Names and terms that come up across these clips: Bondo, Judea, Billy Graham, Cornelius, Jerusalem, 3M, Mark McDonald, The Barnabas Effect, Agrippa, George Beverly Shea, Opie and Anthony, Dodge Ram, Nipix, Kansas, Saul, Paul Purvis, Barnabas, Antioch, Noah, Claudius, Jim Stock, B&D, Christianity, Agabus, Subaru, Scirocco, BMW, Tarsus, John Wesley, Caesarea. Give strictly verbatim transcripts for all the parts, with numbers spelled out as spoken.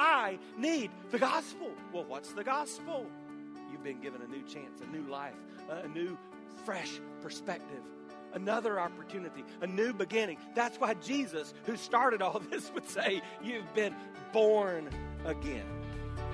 I need the gospel. Well, what's the gospel? You've been given a new chance, a new life, a new fresh perspective, another opportunity, a new beginning. That's why Jesus, who started all this, would say, you've been born again.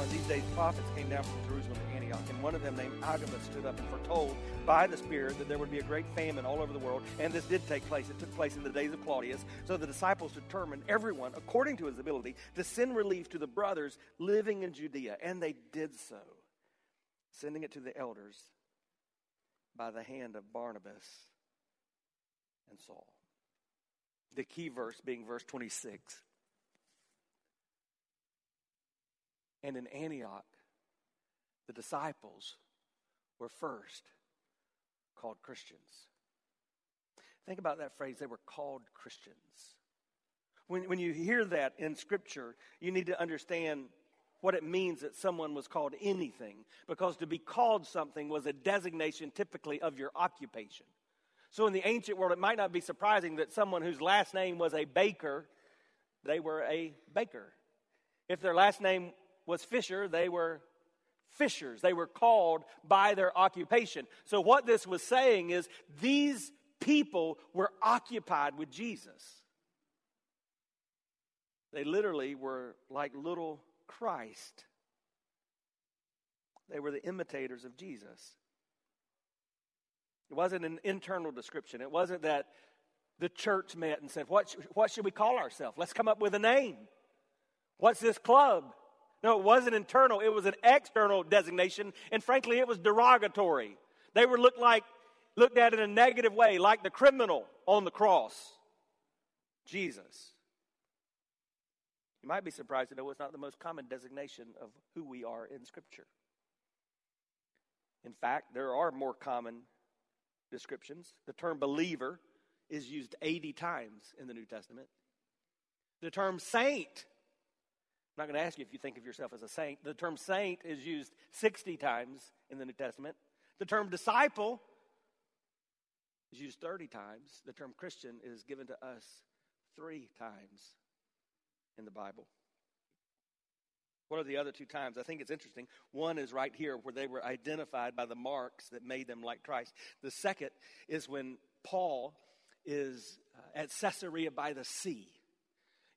In these days, prophets came down from Jerusalem to Antioch, and one of them named Agabus stood up and foretold by the Spirit that there would be a great famine all over the world, and this did take place. It took place in the days of Claudius. So the disciples determined, everyone according to his ability, to send relief to the brothers living in Judea, and they did so, sending it to the elders by the hand of Barnabas and Saul. The key verse being verse twenty-six. And in Antioch, the disciples were first called Christians. Think about that phrase, they were called Christians. When, when you hear that in Scripture, you need to understand what it means that someone was called anything, because to be called something was a designation typically of your occupation. So in the ancient world, it might not be surprising that someone whose last name was a baker, they were a baker. If their last name was Fisher, they were fishers. They were called by their occupation. So what this was saying is these people were occupied with Jesus. They literally were like little Christ. They were the imitators of Jesus. It wasn't an internal description. It wasn't that the church met and said, what, sh- what should we call ourselves? Let's come up with a name. What's this club? No, it wasn't internal. It was an external designation, and frankly, it was derogatory. They were looked like, looked at in a negative way, like the criminal on the cross, Jesus. You might be surprised to know it's not the most common designation of who we are in Scripture. In fact, there are more common descriptions. The term believer is used eighty times in the New Testament. The term saint, I'm not going to ask you if you think of yourself as a saint. The term saint is used sixty times in the New Testament. The term disciple is used thirty times. The term Christian is given to us three times in the Bible. What are the other two times? I think it's interesting. One is right here where they were identified by the marks that made them like Christ. The second is when Paul is at Caesarea by the sea.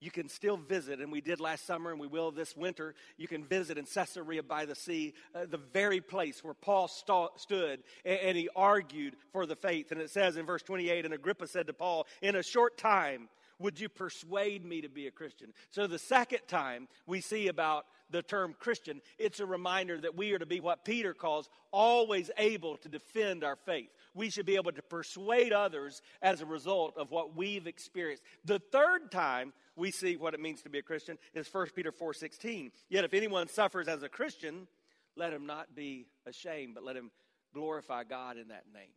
You can still visit, and we did last summer, and we will this winter. You can visit in Caesarea by the sea, uh, the very place where Paul st- stood, and, and he argued for the faith. And it says in verse twenty-eight, and Agrippa said to Paul, in a short time, would you persuade me to be a Christian? So the second time we see about the term Christian, it's a reminder that we are to be what Peter calls always able to defend our faith. We should be able to persuade others as a result of what we've experienced. The third time we see what it means to be a Christian is First Peter four sixteen. Yet if anyone suffers as a Christian, let him not be ashamed, but let him glorify God in that name.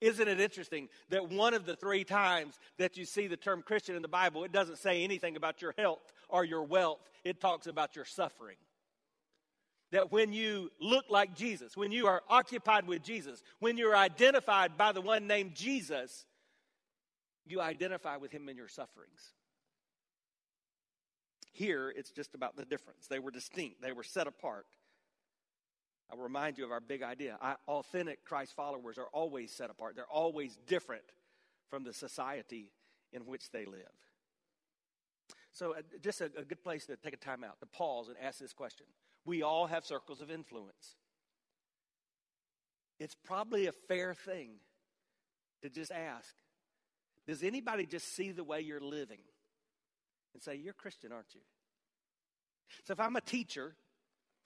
Isn't it interesting that one of the three times that you see the term Christian in the Bible, it doesn't say anything about your health or your wealth. It talks about your suffering. That when you look like Jesus, when you are occupied with Jesus, when you're identified by the one named Jesus, you identify with him in your sufferings. Here, it's just about the difference. They were distinct. They were set apart. I'll remind you of our big idea. Authentic Christ followers are always set apart. They're always different from the society in which they live. So uh, just a, a good place to take a time out, to pause and ask this question. We all have circles of influence. It's probably a fair thing to just ask, does anybody just see the way you're living and say, you're Christian, aren't you? So if I'm a teacher,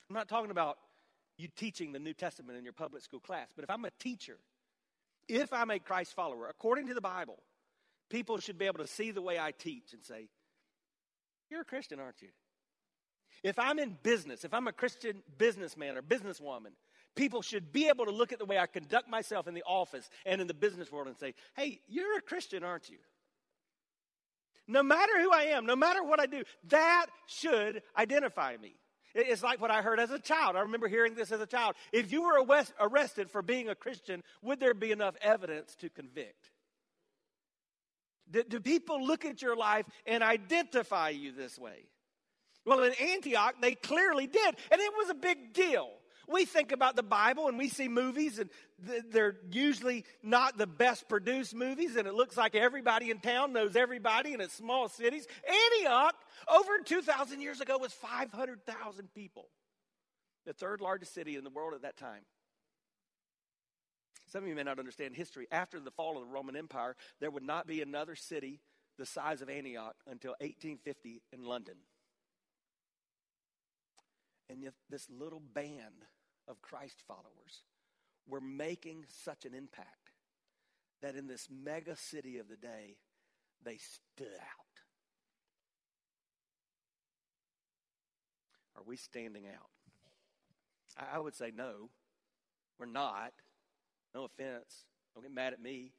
I'm not talking about you teaching the New Testament in your public school class, but if I'm a teacher, if I'm a Christ follower, according to the Bible, people should be able to see the way I teach and say, you're a Christian, aren't you? If I'm in business, if I'm a Christian businessman or businesswoman, people should be able to look at the way I conduct myself in the office and in the business world and say, hey, you're a Christian, aren't you? No matter who I am, no matter what I do, that should identify me. It's like what I heard as a child. I remember hearing this as a child. If you were arrested for being a Christian, would there be enough evidence to convict? Do, do people look at your life and identify you this way? Well, in Antioch, they clearly did, and it was a big deal. We think about the Bible and we see movies, and th- they're usually not the best produced movies, and it looks like everybody in town knows everybody, and it's small cities. Antioch, over two thousand years ago, was five hundred thousand people, the third largest city in the world at that time. Some of you may not understand history. After the fall of the Roman Empire, there would not be another city the size of Antioch until eighteen fifty in London. And yet this little band of Christ followers were making such an impact that in this mega city of the day, they stood out. Are we standing out? I would say no, we're not. No offense. Don't get mad at me.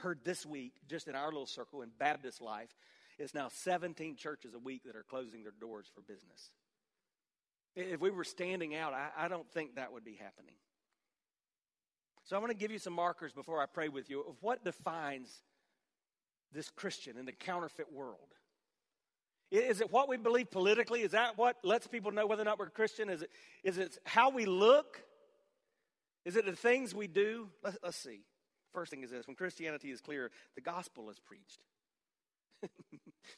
Heard this week, just in our little circle in Baptist life, it's now seventeen churches a week that are closing their doors for business. If we were standing out, I, I don't think that would be happening. So I want to give you some markers before I pray with you of what defines this Christian in the counterfeit world. Is it what we believe politically? Is that what lets people know whether or not we're Christian? Is it, is it how we look? Is it the things we do? Let's, let's see. First thing is this. When Christianity is clear, the gospel is preached.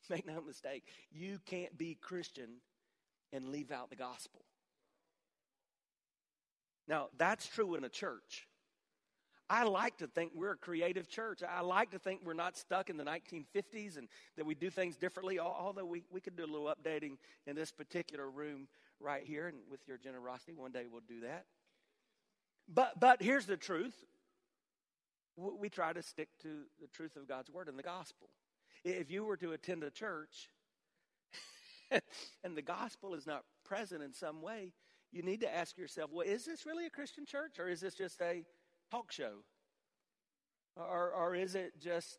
Make no mistake. You can't be Christian and leave out the gospel. Now, that's true in a church. I like to think we're a creative church. I like to think we're not stuck in the nineteen fifties and that we do things differently, although we, we could do a little updating in this particular room right here, and with your generosity, one day we'll do that. But but here's the truth. We try to stick to the truth of God's word and the gospel. If you were to attend a church and the gospel is not present in some way, you need to ask yourself, well, is this really a Christian church, or is this just a talk show? Or, or is it just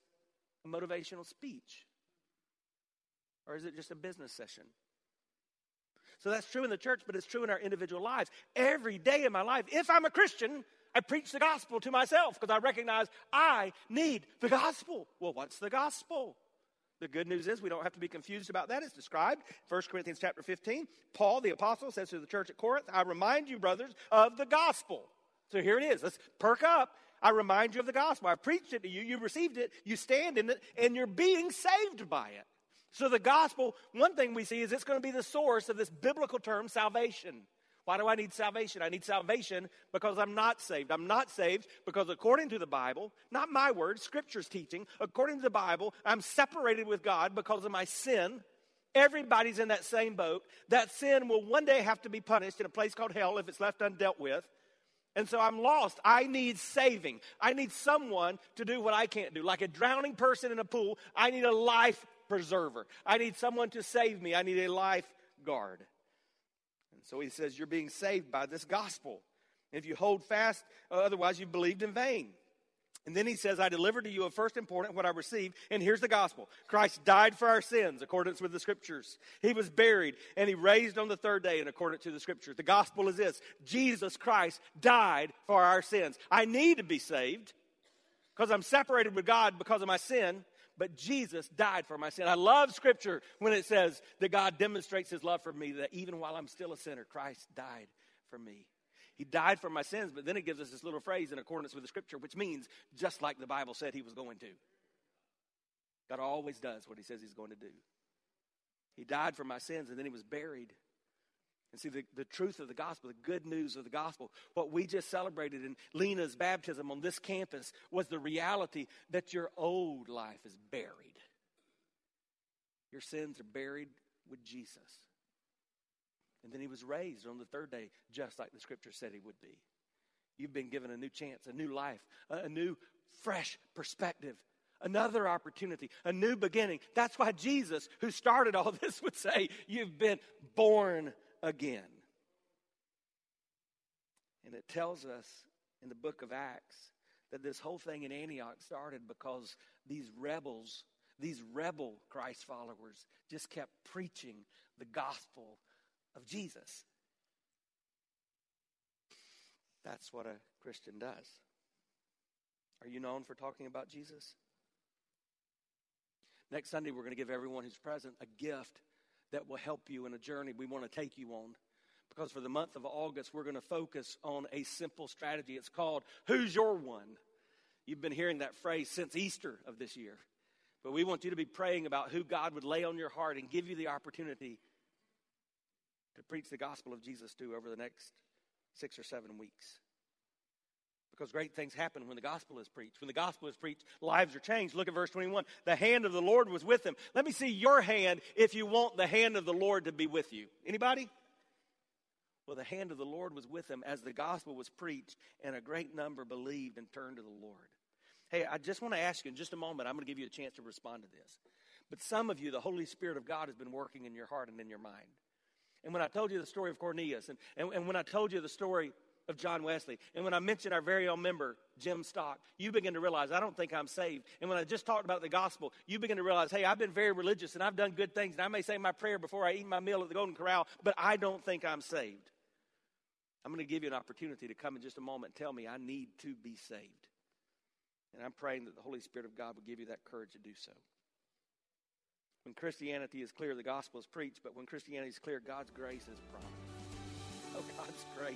a motivational speech? Or is it just a business session? So that's true in the church, but it's true in our individual lives. Every day in my life, if I'm a Christian, I preach the gospel to myself because I recognize I need the gospel. Well, what's the gospel? The good news is we don't have to be confused about that. It's described in First Corinthians chapter fifteen. Paul, the apostle, says to the church at Corinth, I remind you, brothers, of the gospel. So here it is. Let's perk up. I remind you of the gospel. I preached it to you. You received it. You stand in it. And you're being saved by it. So the gospel, one thing we see is it's going to be the source of this biblical term, salvation. Why do I need salvation? I need salvation because I'm not saved. I'm not saved because according to the Bible, not my word, Scripture's teaching, according to the Bible, I'm separated with God because of my sin. Everybody's in that same boat. That sin will one day have to be punished in a place called hell if it's left undealt with. And so I'm lost. I need saving. I need someone to do what I can't do. Like a drowning person in a pool, I need a life preserver. I need someone to save me. I need a lifeguard. And so he says, you're being saved by this gospel. If you hold fast, otherwise you've believed in vain. And then he says, I delivered to you of first important what I received, and here's the gospel. Christ died for our sins, according to the Scriptures. He was buried, and he raised on the third day, in accordance to the Scriptures. The gospel is this: Jesus Christ died for our sins. I need to be saved because I'm separated with God because of my sin. But Jesus died for my sin. I love Scripture when it says that God demonstrates his love for me, that even while I'm still a sinner, Christ died for me. He died for my sins, but then it gives us this little phrase, in accordance with the Scripture, which means just like the Bible said he was going to. God always does what he says he's going to do. He died for my sins, and then he was buried. And see, the, the truth of the gospel, the good news of the gospel, what we just celebrated in Lena's baptism on this campus was the reality that your old life is buried. Your sins are buried with Jesus. And then he was raised on the third day, just like the scripture said he would be. You've been given a new chance, a new life, a new fresh perspective, another opportunity, a new beginning. That's why Jesus, who started all this, would say, you've been born again. And it tells us in the book of Acts that this whole thing in Antioch started because these rebels, these rebel Christ followers, just kept preaching the gospel of Jesus. That's what a Christian does. Are you known for talking about Jesus? Next Sunday, we're going to give everyone who's present a gift that will help you in a journey we want to take you on. Because for the month of August, we're going to focus on a simple strategy. It's called, Who's Your One? You've been hearing that phrase since Easter of this year. But we want you to be praying about who God would lay on your heart and give you the opportunity to preach the gospel of Jesus to over the next six or seven weeks. Because great things happen when the gospel is preached. When the gospel is preached, lives are changed. Look at verse twenty-one. The hand of the Lord was with him. Let me see your hand if you want the hand of the Lord to be with you. Anybody? Well, the hand of the Lord was with him as the gospel was preached, and a great number believed and turned to the Lord. Hey, I just want to ask you in just a moment, I'm going to give you a chance to respond to this. But some of you, the Holy Spirit of God has been working in your heart and in your mind. And when I told you the story of Cornelius, and, and, and when I told you the story of John Wesley, and when I mentioned our very own member, Jim Stock, you begin to realize, I don't think I'm saved. And when I just talked about the gospel, you begin to realize, hey, I've been very religious, and I've done good things, and I may say my prayer before I eat my meal at the Golden Corral, but I don't think I'm saved. I'm going to give you an opportunity to come in just a moment and tell me I need to be saved. And I'm praying that the Holy Spirit of God will give you that courage to do so. When Christianity is clear, the gospel is preached, but when Christianity is clear, God's grace is prominent. Oh, God's grace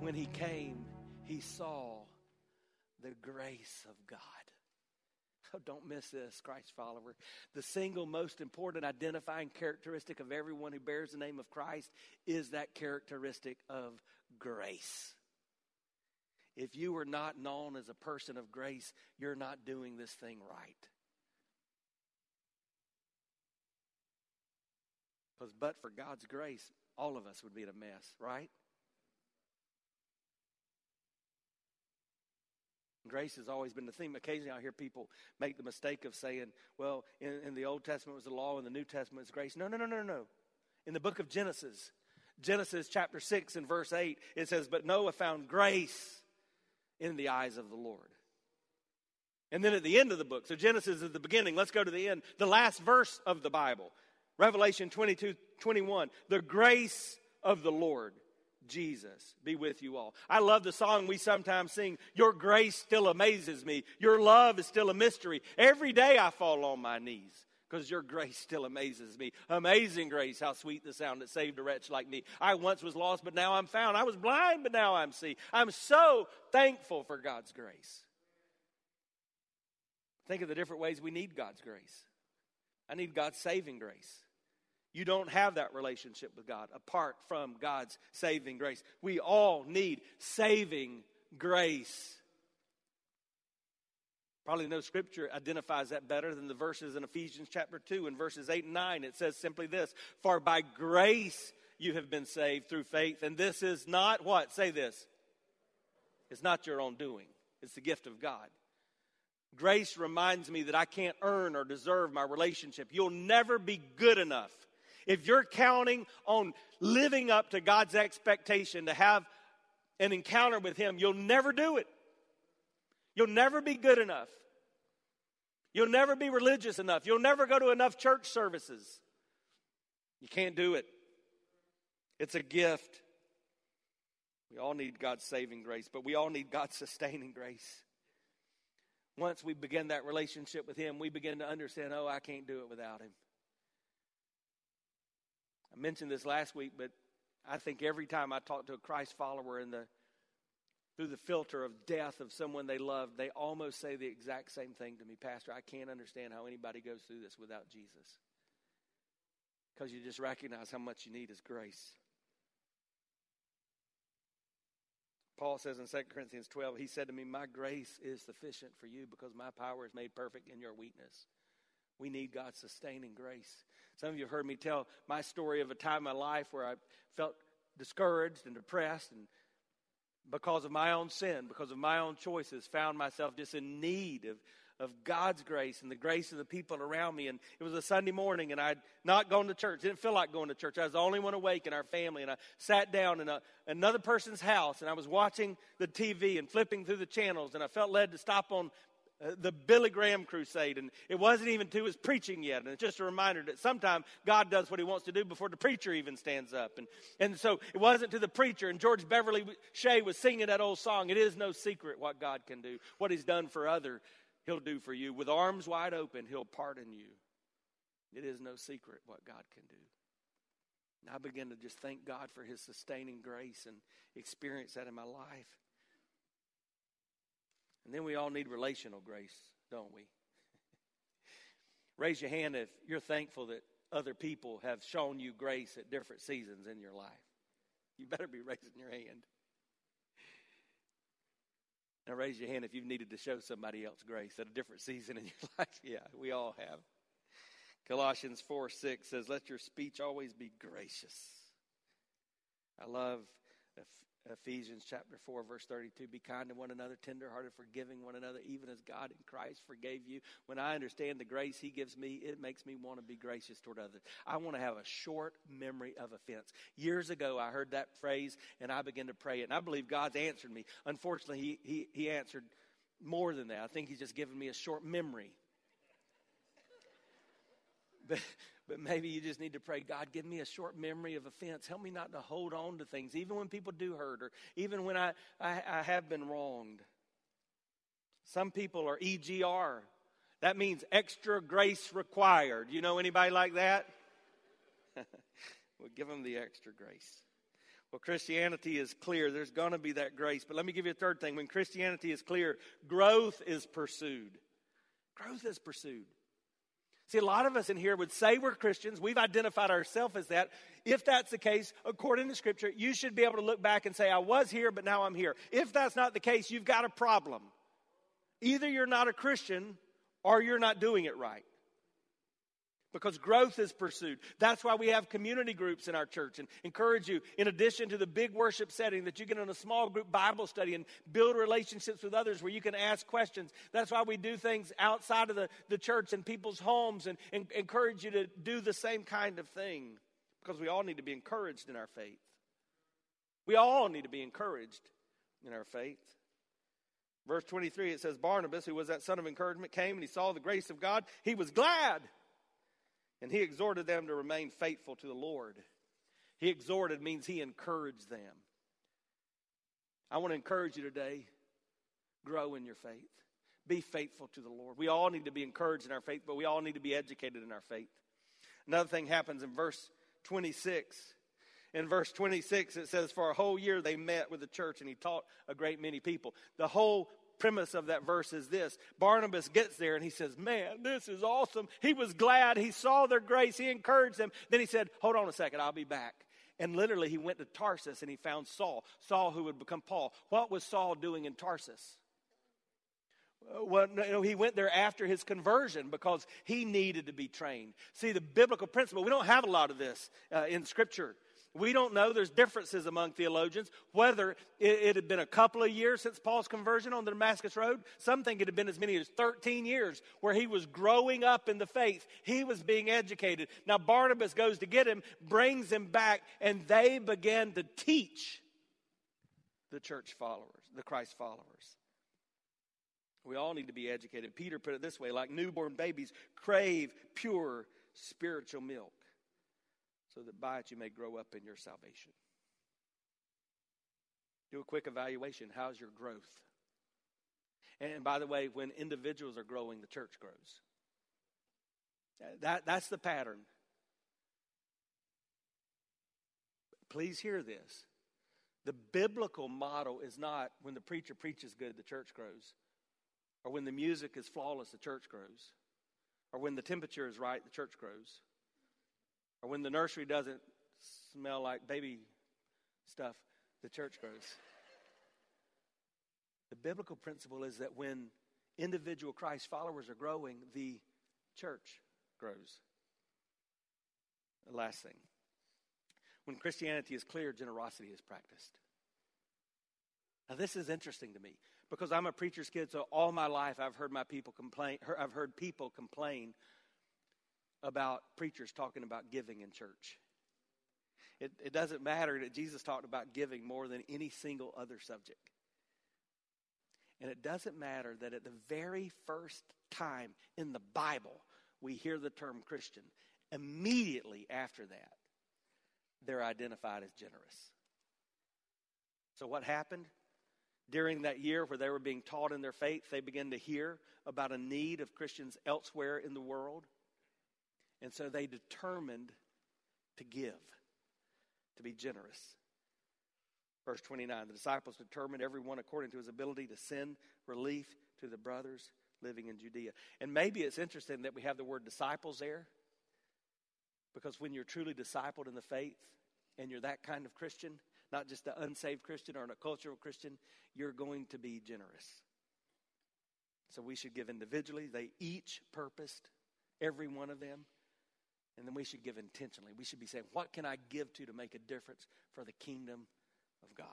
When he came, he saw the grace of God. Oh, don't miss this, Christ follower. The single most important identifying characteristic of everyone who bears the name of Christ is that characteristic of grace. If you are not known as a person of grace, you're not doing this thing right. Because but for God's grace, all of us would be in a mess, right? Grace has always been the theme. Occasionally I hear people make the mistake of saying, well, in, in the Old Testament was the law, in the New Testament is grace. No, no, no, no, no. In the book of Genesis, Genesis chapter six and verse eight, it says, but Noah found grace in the eyes of the Lord. And then at the end of the book, so Genesis is the beginning. Let's go to the end. The last verse of the Bible, Revelation twenty-two, twenty-one, the grace of the Lord Jesus be with you all. I love the song we sometimes sing, your grace still amazes me. Your love is still a mystery. Every day I fall on my knees because your grace still amazes me. Amazing grace, how sweet the sound that saved a wretch like me. I once was lost, but now I'm found. I was blind, but now I'm see. I'm so thankful for God's grace. Think of the different ways we need God's grace. I need God's saving grace. You don't have that relationship with God apart from God's saving grace. We all need saving grace. Probably no scripture identifies that better than the verses in Ephesians chapter two and verses eight and nine. It says simply this, for by grace you have been saved through faith, and this is not what? Say this. It's not your own doing. It's the gift of God. Grace reminds me that I can't earn or deserve my relationship. You'll never be good enough. If you're counting on living up to God's expectation to have an encounter with Him, you'll never do it. You'll never be good enough. You'll never be religious enough. You'll never go to enough church services. You can't do it. It's a gift. We all need God's saving grace, but we all need God's sustaining grace. Once we begin that relationship with Him, we begin to understand, oh, I can't do it without Him. I mentioned this last week, but I think every time I talk to a Christ follower in the through the filter of death of someone they love, they almost say the exact same thing to me. Pastor, I can't understand how anybody goes through this without Jesus. Because you just recognize how much you need His grace. Paul says in Second Corinthians twelve, he said to me, my grace is sufficient for you because my power is made perfect in your weakness. We need God's sustaining grace. Some of you have heard me tell my story of a time in my life where I felt discouraged and depressed, and because of my own sin, because of my own choices, found myself just in need of, of God's grace and the grace of the people around me. And it was a Sunday morning, and I had not gone to church. Didn't feel like going to church. I was the only one awake in our family, and I sat down in a, another person's house, and I was watching the T V and flipping through the channels, and I felt led to stop on uh, the Billy Graham crusade. And it wasn't even to his preaching yet, and it's just a reminder that sometimes God does what He wants to do before the preacher even stands up. And, and so it wasn't to the preacher, and George Beverly Shea was singing that old song, it is no secret what God can do, what He's done for other. He'll do for you. With arms wide open, He'll pardon you. It is no secret what God can do. And I begin to just thank God for His sustaining grace and experience that in my life. And then we all need relational grace, don't we? Raise your hand if you're thankful that other people have shown you grace at different seasons in your life. You better be raising your hand. Now raise your hand if you've needed to show somebody else grace at a different season in your life. Yeah, we all have. Colossians four six says, let your speech always be gracious. I love Ephesians chapter four, verse thirty-two. Be kind to one another, tenderhearted, forgiving one another, even as God in Christ forgave you. When I understand the grace He gives me, it makes me want to be gracious toward others. I want to have a short memory of offense. Years ago, I heard that phrase, and I began to pray it. And I believe God's answered me. Unfortunately, he, he, he answered more than that. I think He's just given me a short memory. But... But maybe you just need to pray, God, give me a short memory of offense. Help me not to hold on to things, even when people do hurt or even when I, I, I have been wronged. Some people are E G R. That means extra grace required. You know anybody like that? Well, give them the extra grace. Well, Christianity is clear. There's going to be that grace. But let me give you a third thing. When Christianity is clear, growth is pursued. Growth is pursued. See, a lot of us in here would say we're Christians. We've identified ourselves as that. If that's the case, according to Scripture, you should be able to look back and say, I was here, but now I'm here. If that's not the case, you've got a problem. Either you're not a Christian or you're not doing it right. Because growth is pursued. That's why we have community groups in our church, and encourage you, in addition to the big worship setting, that you get in a small group Bible study and build relationships with others where you can ask questions. That's why we do things outside of the, the church in people's homes, and, and encourage you to do the same kind of thing, because we all need to be encouraged in our faith. We all need to be encouraged in our faith. Verse twenty-three, it says, Barnabas, who was that son of encouragement, came and he saw the grace of God. He was glad. And he exhorted them to remain faithful to the Lord. He exhorted means he encouraged them. I want to encourage you today, grow in your faith. Be faithful to the Lord. We all need to be encouraged in our faith, but we all need to be educated in our faith. Another thing happens in verse twenty-six. In verse twenty-six, it says, for a whole year they met with the church, and he taught a great many people. The whole premise of that verse is this. Barnabas gets there and he says, man, this is awesome. He was glad. He saw their grace. He encouraged them. Then he said, hold on a second, I'll be back. And literally he went to Tarsus and he found Saul. Saul who would become Paul. What was Saul doing in Tarsus? Well, no, he went there after his conversion because he needed to be trained. See, the biblical principle, we don't have a lot of this uh, in Scripture. We don't know. There's differences among theologians. Whether it, it had been a couple of years since Paul's conversion on the Damascus Road, some think it had been as many as thirteen years where he was growing up in the faith. He was being educated. Now Barnabas goes to get him, brings him back, and they began to teach the church followers, the Christ followers. We all need to be educated. Peter put it this way, like newborn babies, crave pure spiritual milk so that by it you may grow up in your salvation. Do a quick evaluation. How's your growth? And by the way, when individuals are growing, the church grows. That, that's the pattern. Please hear this. The biblical model is not when the preacher preaches good, the church grows. Or when the music is flawless, the church grows. Or when the temperature is right, the church grows. Or when the nursery doesn't smell like baby stuff, the church grows. The biblical principle is that when individual Christ followers are growing, the church grows. The last thing. When Christianity is clear, generosity is practiced. Now, this is interesting to me. Because I'm a preacher's kid, so all my life I've heard my people complain. I've heard people complain about preachers talking about giving in church. It, it doesn't matter that Jesus talked about giving more than any single other subject. And it doesn't matter that at the very first time in the Bible we hear the term Christian, immediately after that, they're identified as generous. So what happened? During that year where they were being taught in their faith, they began to hear about a need of Christians elsewhere in the world. And so they determined to give, to be generous. Verse twenty-nine, the disciples determined everyone according to his ability to send relief to the brothers living in Judea. And maybe it's interesting that we have the word disciples there, because when you're truly discipled in the faith and you're that kind of Christian, not just an unsaved Christian or an accultural Christian, you're going to be generous. So we should give individually. They each purposed, every one of them. And then we should give intentionally. We should be saying, what can I give to to make a difference for the kingdom of God?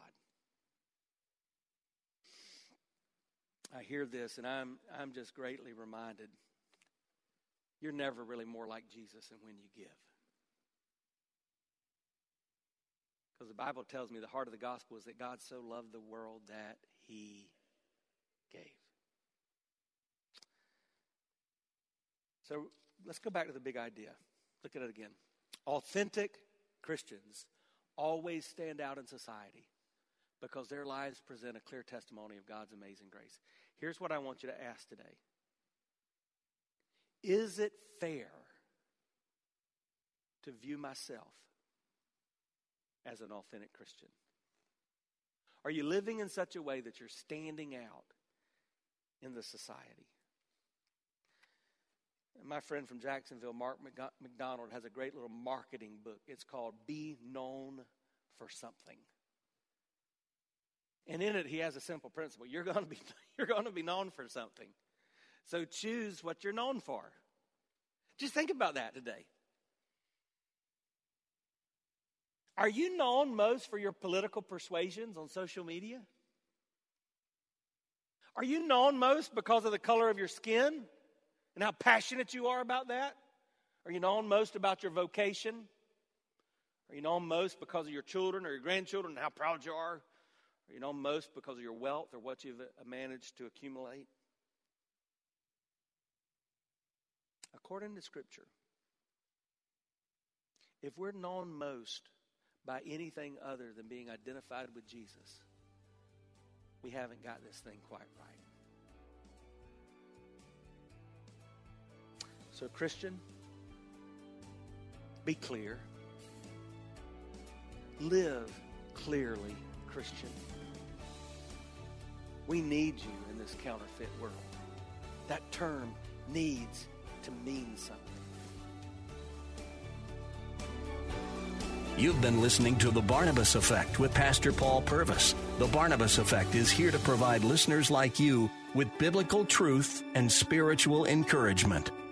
I hear this and I'm I'm just greatly reminded, you're never really more like Jesus than when you give. Because the Bible tells me the heart of the gospel is that God so loved the world that he gave. So let's go back to the big idea. Look at it again. Authentic Christians always stand out in society because their lives present a clear testimony of God's amazing grace. Here's what I want you to ask today. Is it fair to view myself as an authentic Christian? Are you living in such a way that you're standing out in the society? And my friend from Jacksonville, Mark McDonald, has a great little marketing book. It's called Be Known for Something. And in it, he has a simple principle. You're going to be, you're going to be known for something. So choose what you're known for. Just think about that today. Are you known most for your political persuasions on social media? Are you known most because of the color of your skin and how passionate you are about that? Are you known most about your vocation? Are you known most because of your children or your grandchildren and how proud you are? Are you known most because of your wealth or what you've managed to accumulate? According to Scripture, if we're known most by anything other than being identified with Jesus, we haven't got this thing quite right. So, Christian, be clear. Live clearly, Christian. We need you in this counterfeit world. That term needs to mean something. You've been listening to The Barnabas Effect with Pastor Paul Purvis. The Barnabas Effect is here to provide listeners like you with biblical truth and spiritual encouragement.